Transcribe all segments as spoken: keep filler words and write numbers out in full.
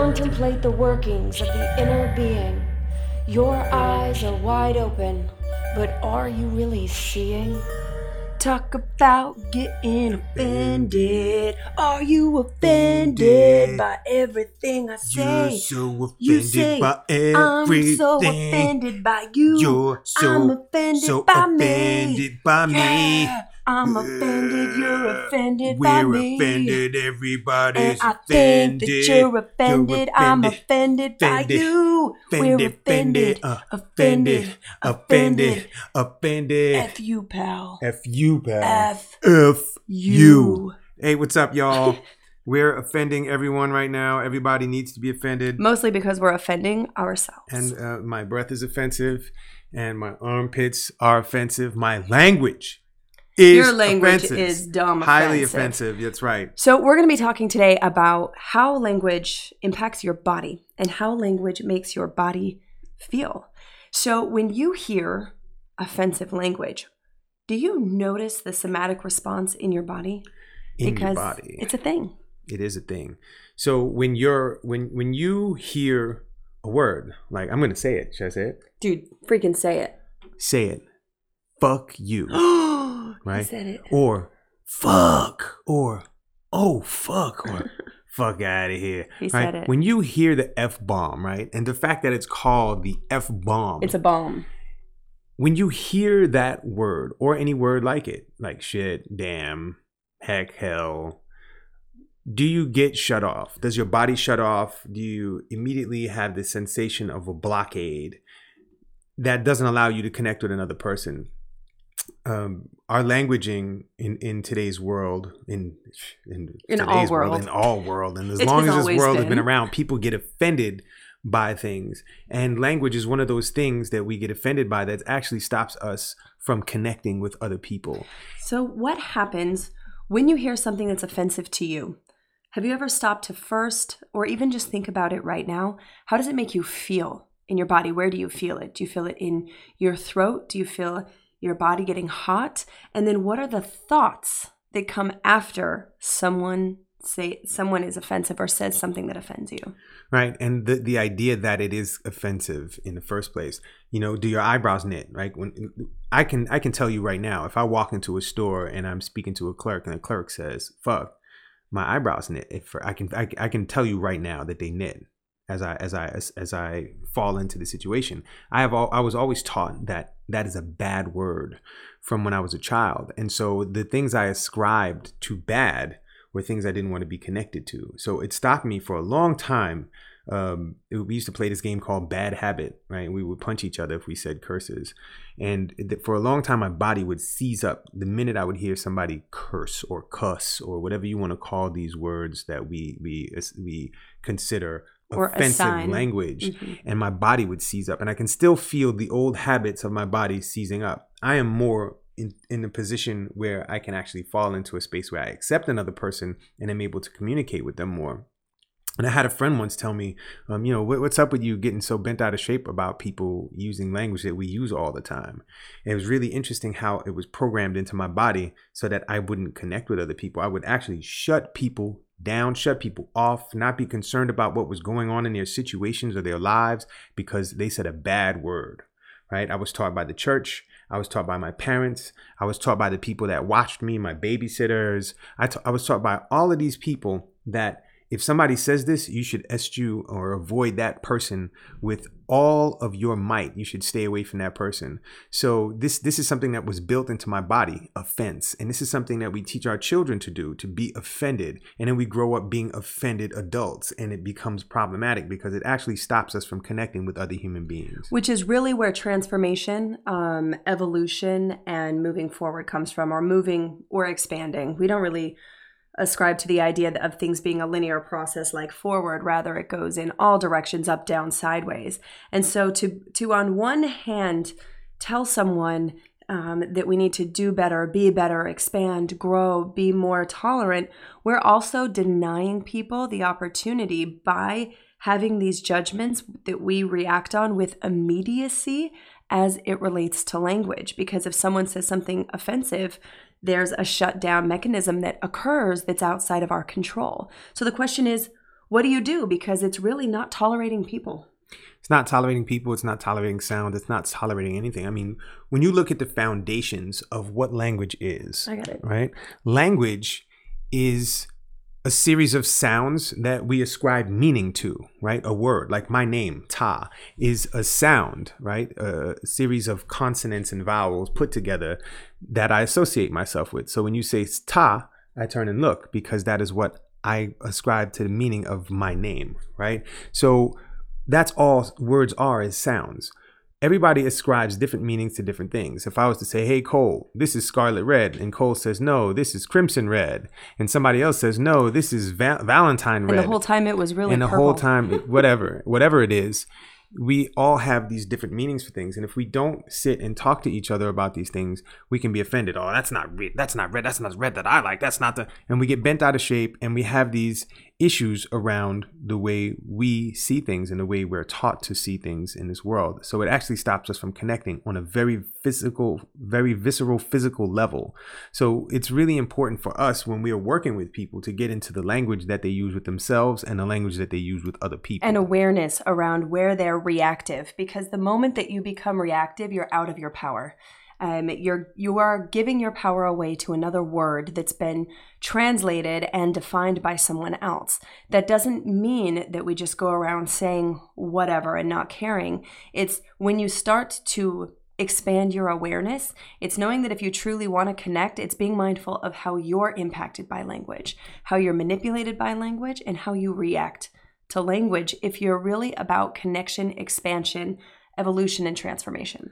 contemplate the workings of the inner being. Your eyes are wide open, but are you really seeing? Talk about getting offended. Are you offended by everything I say? You're so offended you say, by everything. I'm so offended by you. You're so, I'm offended, so by, offended me. by me. Yeah. I'm offended, you're offended We're by me. We're offended, everybody's offended. And I offended. think that you're offended, you're offended. I'm offended, offended by you. Offended. We're offended, uh, offended, offended, offended. F you, pal. F you, pal. F, F you. Hey, what's up, y'all? We're offending everyone right now. Everybody needs to be offended. Mostly because we're offending ourselves. And uh, my breath is offensive, and my armpits are offensive. My language is Your language offensive. is dumb offensive. Highly offensive, that's right. So we're going to be talking today about how language impacts your body and how language makes your body feel. So when you hear offensive language, do you notice the somatic response in your body? In because your body. It's a thing. It is a thing. So when you're when when you hear a word, like I'm going to say it. Should I say it? Dude, freaking say it. Say it. Fuck you. Right? Said it. Or fuck, or oh fuck, or fuck out of here. He right? said it. When you hear the F-bomb, right? And the fact that it's called the F-bomb. It's a bomb. When you hear that word or any word like it, like shit, damn, heck, hell, do you get shut off? Does your body shut off? Do you immediately have the sensation of a blockade that doesn't allow you to connect with another person? Um, our languaging in, in today's world, in in, in today's all world, world, in all world, and as it's long as this world been. has been around, people get offended by things. And language is one of those things that we get offended by that actually stops us from connecting with other people. So what happens when you hear something that's offensive to you? Have you ever stopped to first, or even just think about it right now? How does it make you feel in your body? Where do you feel it? Do you feel it in your throat? Do you feel your body getting hot? And then what are the thoughts that come after someone say someone is offensive or says something that offends you? Right. And the, the idea that it is offensive in the first place. You know, do your eyebrows knit, right? When I can I can tell you right now, if I walk into a store and I'm speaking to a clerk and the clerk says, fuck, my eyebrows knit. If I can I, I can tell you right now that they knit. As I as I as, as I fall into the situation, I have all, I was always taught that that is a bad word from when I was a child, and so the things I ascribed to bad were things I didn't want to be connected to. So it stopped me for a long time. Um, it, we used to play this game called Bad Habit, right? We would punch each other if we said curses, and th- for a long time my body would seize up the minute I would hear somebody curse or cuss or whatever you want to call these words that we we we consider offensive language, mm-hmm. and my body would seize up, and I can still feel the old habits of my body seizing up. I am more in, in a position where I can actually fall into a space where I accept another person and I'm able to communicate with them more. And I had a friend once tell me, um, you know, what, what's up with you getting so bent out of shape about people using language that we use all the time? And it was really interesting how it was programmed into my body so that I wouldn't connect with other people. I would actually shut people down, shut people off, not be concerned about what was going on in their situations or their lives because they said a bad word, right? I was taught by the church. I was taught by my parents. I was taught by the people that watched me, my babysitters. I, t- I was taught by all of these people that if somebody says this, you should eschew or avoid that person with all of your might. You should stay away from that person. So this this is something that was built into my body, offense. And this is something that we teach our children to do, to be offended. And then we grow up being offended adults, and it becomes problematic because it actually stops us from connecting with other human beings. Which is really where transformation, um, evolution, and moving forward comes from, or moving or expanding. We don't really ascribe to the idea of things being a linear process like forward, rather it goes in all directions, up, down, sideways. And so to, to on one hand, tell someone um, that we need to do better, be better, expand, grow, be more tolerant, we're also denying people the opportunity by having these judgments that we react on with immediacy as it relates to language. Because if someone says something offensive, there's a shutdown mechanism that occurs that's outside of our control. So the question is, what do you do? Because it's really not tolerating people. It's not tolerating people. It's not tolerating sound. It's not tolerating anything. I mean, when you look at the foundations of what language is, I got it. Right? Language is a series of sounds that we ascribe meaning to, right? A word, like my name, Ta, is a sound, right? A series of consonants and vowels put together that I associate myself with. So when you say Ta, I turn and look because that is what I ascribe to the meaning of my name, right? So that's all words are, is sounds. Everybody ascribes different meanings to different things. If I was to say, hey, Cole, this is scarlet red. And Cole says, no, this is crimson red. And somebody else says, no, this is va- Valentine red. And the whole time it was really And the purple. whole time, it, whatever, whatever it is, we all have these different meanings for things. And if we don't sit and talk to each other about these things, we can be offended. Oh, that's not red. That's not red. That's not red that I like. That's not the... And we get bent out of shape and we have these issues around the way we see things and the way we're taught to see things in this world. So it actually stops us from connecting on a very physical, very visceral, physical level. So it's really important for us when we are working with people to get into the language that they use with themselves and the language that they use with other people. And awareness around where they're reactive, because the moment that you become reactive, you're out of your power. Um, you're, you are giving your power away to another word that's been translated and defined by someone else. That doesn't mean that we just go around saying whatever and not caring. It's when you start to expand your awareness, it's knowing that if you truly want to connect, it's being mindful of how you're impacted by language, how you're manipulated by language, and how you react to language if you're really about connection, expansion, evolution, and transformation.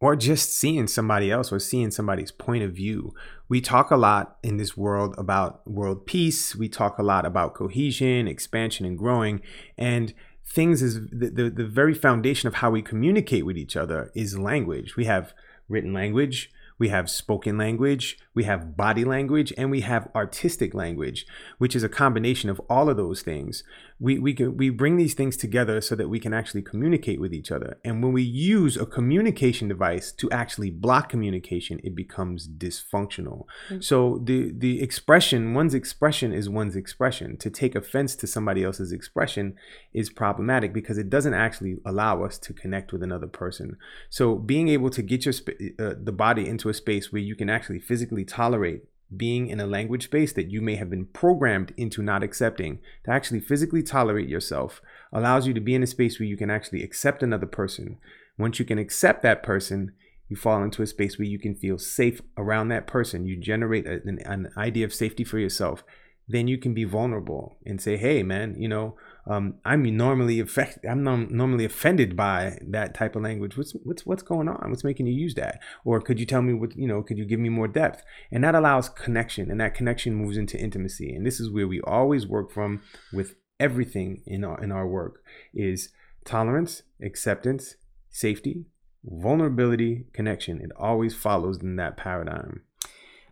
Or just seeing somebody else or seeing somebody's point of view. We talk a lot in this world about world peace. We talk a lot about cohesion, expansion, and growing. And things is the, the, the very foundation of how we communicate with each other is language. We have written language. We have spoken language, we have body language, and we have artistic language, which is a combination of all of those things. We we can, we bring these things together so that we can actually communicate with each other. And when we use a communication device to actually block communication, it becomes dysfunctional. Mm-hmm. So the, the expression, one's expression is one's expression. To take offense to somebody else's expression is problematic because it doesn't actually allow us to connect with another person. So being able to get your uh, the body into a a space where you can actually physically tolerate being in a language space that you may have been programmed into not accepting, to actually physically tolerate yourself allows you to be in a space where you can actually accept another person. Once you can accept that person, you fall into a space where you can feel safe around that person. You generate a, an, an idea of safety for yourself. Then you can be vulnerable and say, hey man, you know, Um, I'm normally affected. I'm nom- normally offended by that type of language. What's what's what's going on? What's making you use that? Or could you tell me what you know? Could you give me more depth? And that allows connection, and that connection moves into intimacy. And this is where we always work from with everything in our in our work is tolerance, acceptance, safety, vulnerability, connection. It always follows in that paradigm.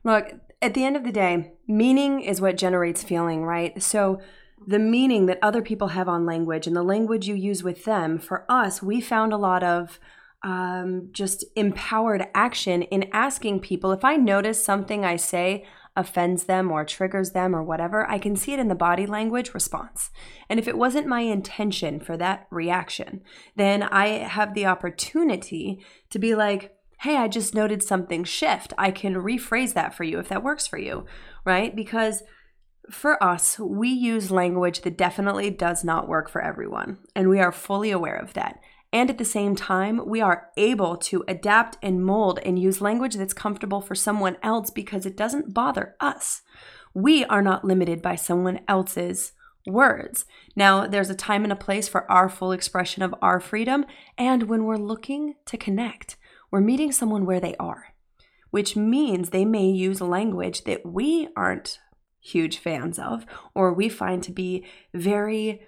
Look, at the end of the day, meaning is what generates feeling, right? So the meaning that other people have on language and the language you use with them, for us, we found a lot of um, just empowered action in asking people. If I notice something I say offends them or triggers them or whatever, I can see it in the body language response. And if it wasn't my intention for that reaction, then I have the opportunity to be like, hey, I just noted something shift. I can rephrase that for you if that works for you, right? Because for us, we use language that definitely does not work for everyone, and we are fully aware of that. And at the same time, we are able to adapt and mold and use language that's comfortable for someone else because it doesn't bother us. We are not limited by someone else's words. Now, there's a time and a place for our full expression of our freedom, and when we're looking to connect, we're meeting someone where they are, which means they may use language that we aren't huge fans of, or we find to be very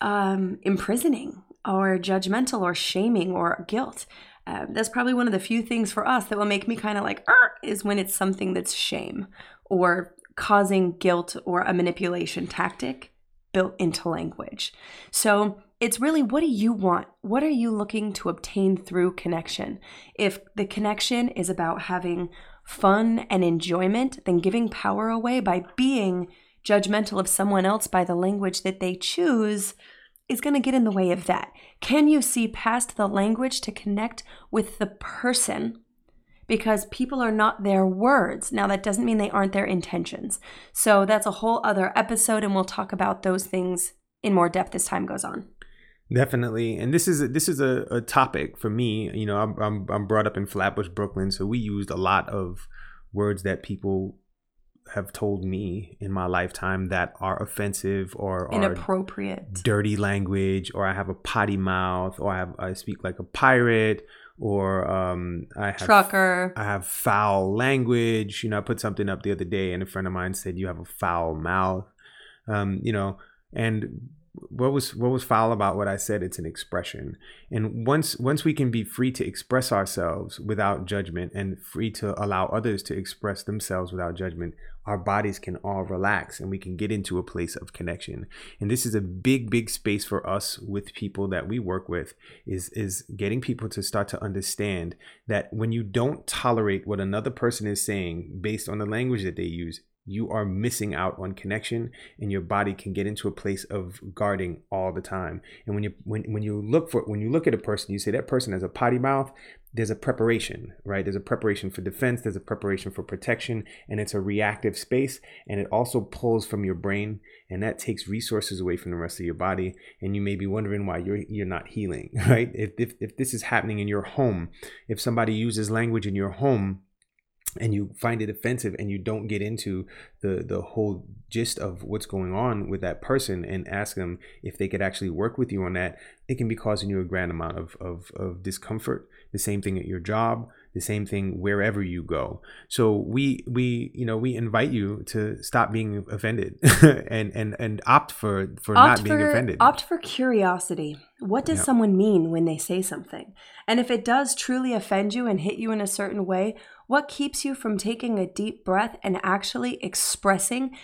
um, imprisoning or judgmental or shaming or guilt. Uh, that's probably one of the few things for us that will make me kind of like, is when it's something that's shame or causing guilt or a manipulation tactic built into language. So it's really, what do you want? What are you looking to obtain through connection? If the connection is about having fun and enjoyment, than giving power away by being judgmental of someone else by the language that they choose is going to get in the way of that. Can you see past the language to connect with the person? Because people are not their words. Now, that doesn't mean they aren't their intentions. So that's a whole other episode, and we'll talk about those things in more depth as time goes on. Definitely. And this is a, this is a, a topic for me. You know, I'm, I'm I'm brought up in Flatbush, Brooklyn, so we used a lot of words that people have told me in my lifetime that are offensive or are inappropriate, dirty language, or I have a potty mouth, or I have I speak like a pirate, or um I have trucker. I have foul language. You know, I put something up the other day, and a friend of mine said, "You have a foul mouth." Um, you know, and. What was what was foul about what I said? It's an expression. And once once we can be free to express ourselves without judgment and free to allow others to express themselves without judgment, our bodies can all relax and we can get into a place of connection. And this is a big, big space for us with people that we work with is, is getting people to start to understand that when you don't tolerate what another person is saying based on the language that they use, you are missing out on connection, and your body can get into a place of guarding all the time. And when you when when you look for when you look at a person, you say that person has a potty mouth. There's a preparation, right? There's a preparation for defense. There's a preparation for protection, and it's a reactive space. And it also pulls from your brain, and that takes resources away from the rest of your body. And you may be wondering why you're you're not healing, right? If if, if this is happening in your home, if somebody uses language in your home, and you find it offensive and you don't get into the, the whole gist of what's going on with that person and ask them if they could actually work with you on that, it can be causing you a grand amount of, of, of discomfort. The same thing at your job, the same thing wherever you go. So we we you know we invite you to stop being offended and and and opt for for opt not for, being offended. Opt for curiosity. What does yeah. someone mean when they say something? And if it does truly offend you and hit you in a certain way, what keeps you from taking a deep breath and actually expressing?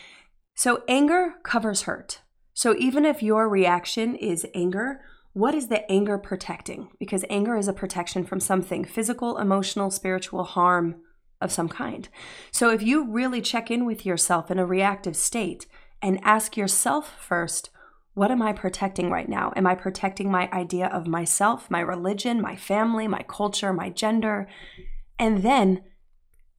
So anger covers hurt. So even if your reaction is anger, what is the anger protecting? Because anger is a protection from something, physical, emotional, spiritual harm of some kind. So if you really check in with yourself in a reactive state and ask yourself first, what am I protecting right now? Am I protecting my idea of myself, my religion, my family, my culture, my gender? And then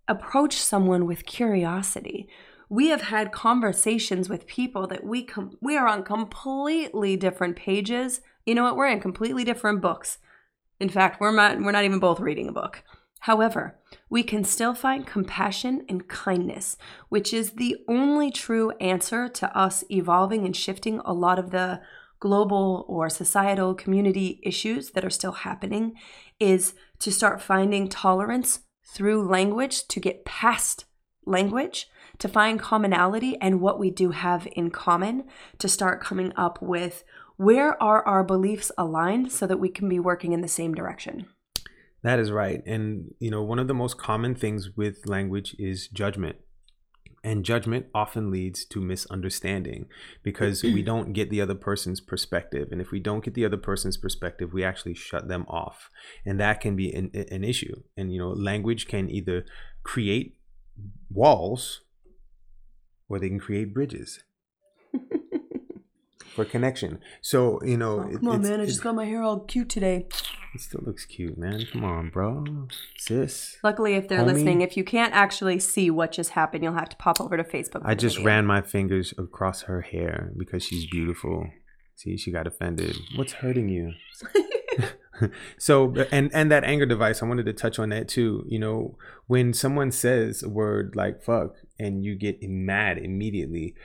approach someone with curiosity. We have had conversations with people that we com- we are on completely different pages. You know what? We're in completely different books. In fact, we're not we're not even both reading a book. However, we can still find compassion and kindness, which is the only true answer to us evolving and shifting a lot of the global or societal community issues that are still happening, is to start finding tolerance through language, to get past language, to find commonality and what we do have in common, to start coming up with where are our beliefs aligned so that we can be working in the same direction. That is right. And, you know, one of the most common things with language is judgment. And judgment often leads to misunderstanding because we don't get the other person's perspective. And if we don't get the other person's perspective, we actually shut them off. And that can be an, an issue. And, you know, language can either create walls or they can create bridges for connection. So, you know. Oh, come on, man. I just got my hair all cute today. It still looks cute, man. Come on, bro. Sis. Luckily, if they're homie. Listening, if you can't actually see what just happened, you'll have to pop over to Facebook. I just ran my fingers across her hair because she's beautiful. See, she got offended. What's hurting you? So, and, and that anger device, I wanted to touch on that too. You know, when someone says a word like fuck and you get mad immediately,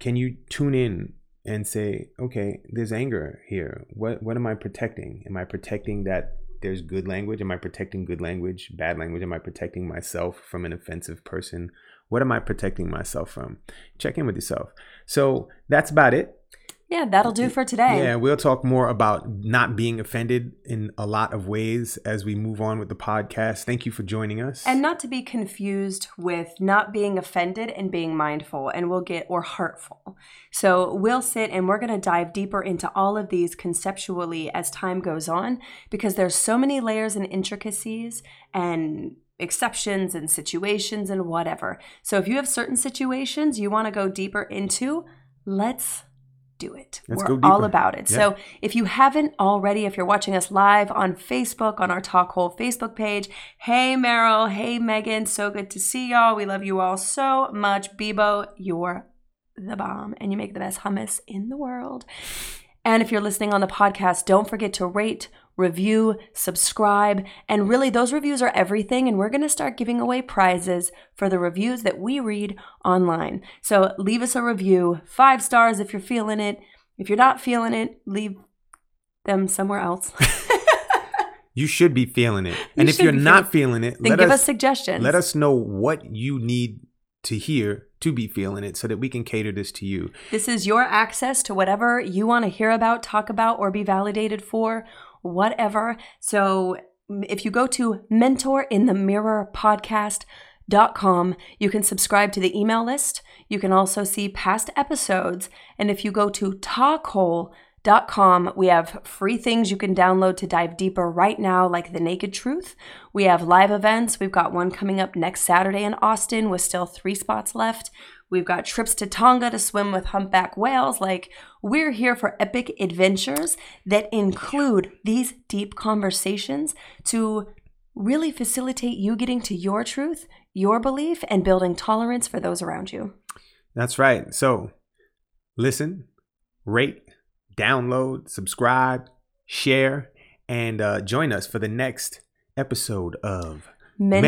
can you tune in and say, okay, there's anger here. What what am I protecting? Am I protecting that there's good language? Am I protecting good language, bad language? Am I protecting myself from an offensive person? What am I protecting myself from? Check in with yourself. So that's about it. Yeah, that'll do for today. Yeah, we'll talk more about not being offended in a lot of ways as we move on with the podcast. Thank you for joining us. And not to be confused with not being offended and being mindful, and we'll get, or hurtful. So we'll sit and we're going to dive deeper into all of these conceptually as time goes on, because there's so many layers and intricacies and exceptions and situations and whatever. So if you have certain situations you want to go deeper into, let's do it. Let's We're all about it. Yeah. So if you haven't already, if you're watching us live on Facebook, on our TalkHole Facebook page, hey Meryl, hey Megan, so good to see y'all. We love you all so much. Bebo, you're the bomb and you make the best hummus in the world. And if you're listening on the podcast, don't forget to rate, review, subscribe, and really those reviews are everything, and we're going to start giving away prizes for the reviews that we read online. So leave us a review, five stars if you're feeling it. If you're not feeling it, leave them somewhere else. You should be feeling it. And you if you're not feeling it, then let give us, us suggestions. Let us know what you need to hear to be feeling it so that we can cater this to you. This is your access to whatever you want to hear about, talk about, or be validated for, whatever. So if you go to mentor in the mirror podcast dot com, you can subscribe to the email list. You can also see past episodes. And if you go to talk hole dot com, we have free things you can download to dive deeper right now, like The Naked Truth. We have live events. We've got one coming up next Saturday in Austin with still three spots left. We've got trips to Tonga to swim with humpback whales. Like, we're here for epic adventures that include these deep conversations to really facilitate you getting to your truth, your belief, and building tolerance for those around you. That's right. So listen, rate, download, subscribe, share, and uh, join us for the next episode of Mentor,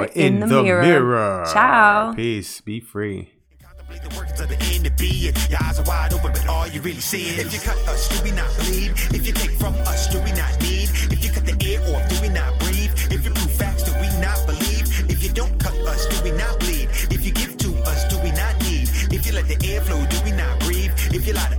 Mentor in, in the, the mirror. mirror. Ciao. Peace. Be free. The workings of the end of being. Your eyes are wide open, but all you really see is. If you cut us, do we not bleed? If you take from us, do we not need? If you cut the air off, do we not breathe? If you prove facts, do we not believe? If you don't cut us, do we not bleed? If you give to us, do we not need? If you let the air flow, do we not breathe? If you lie to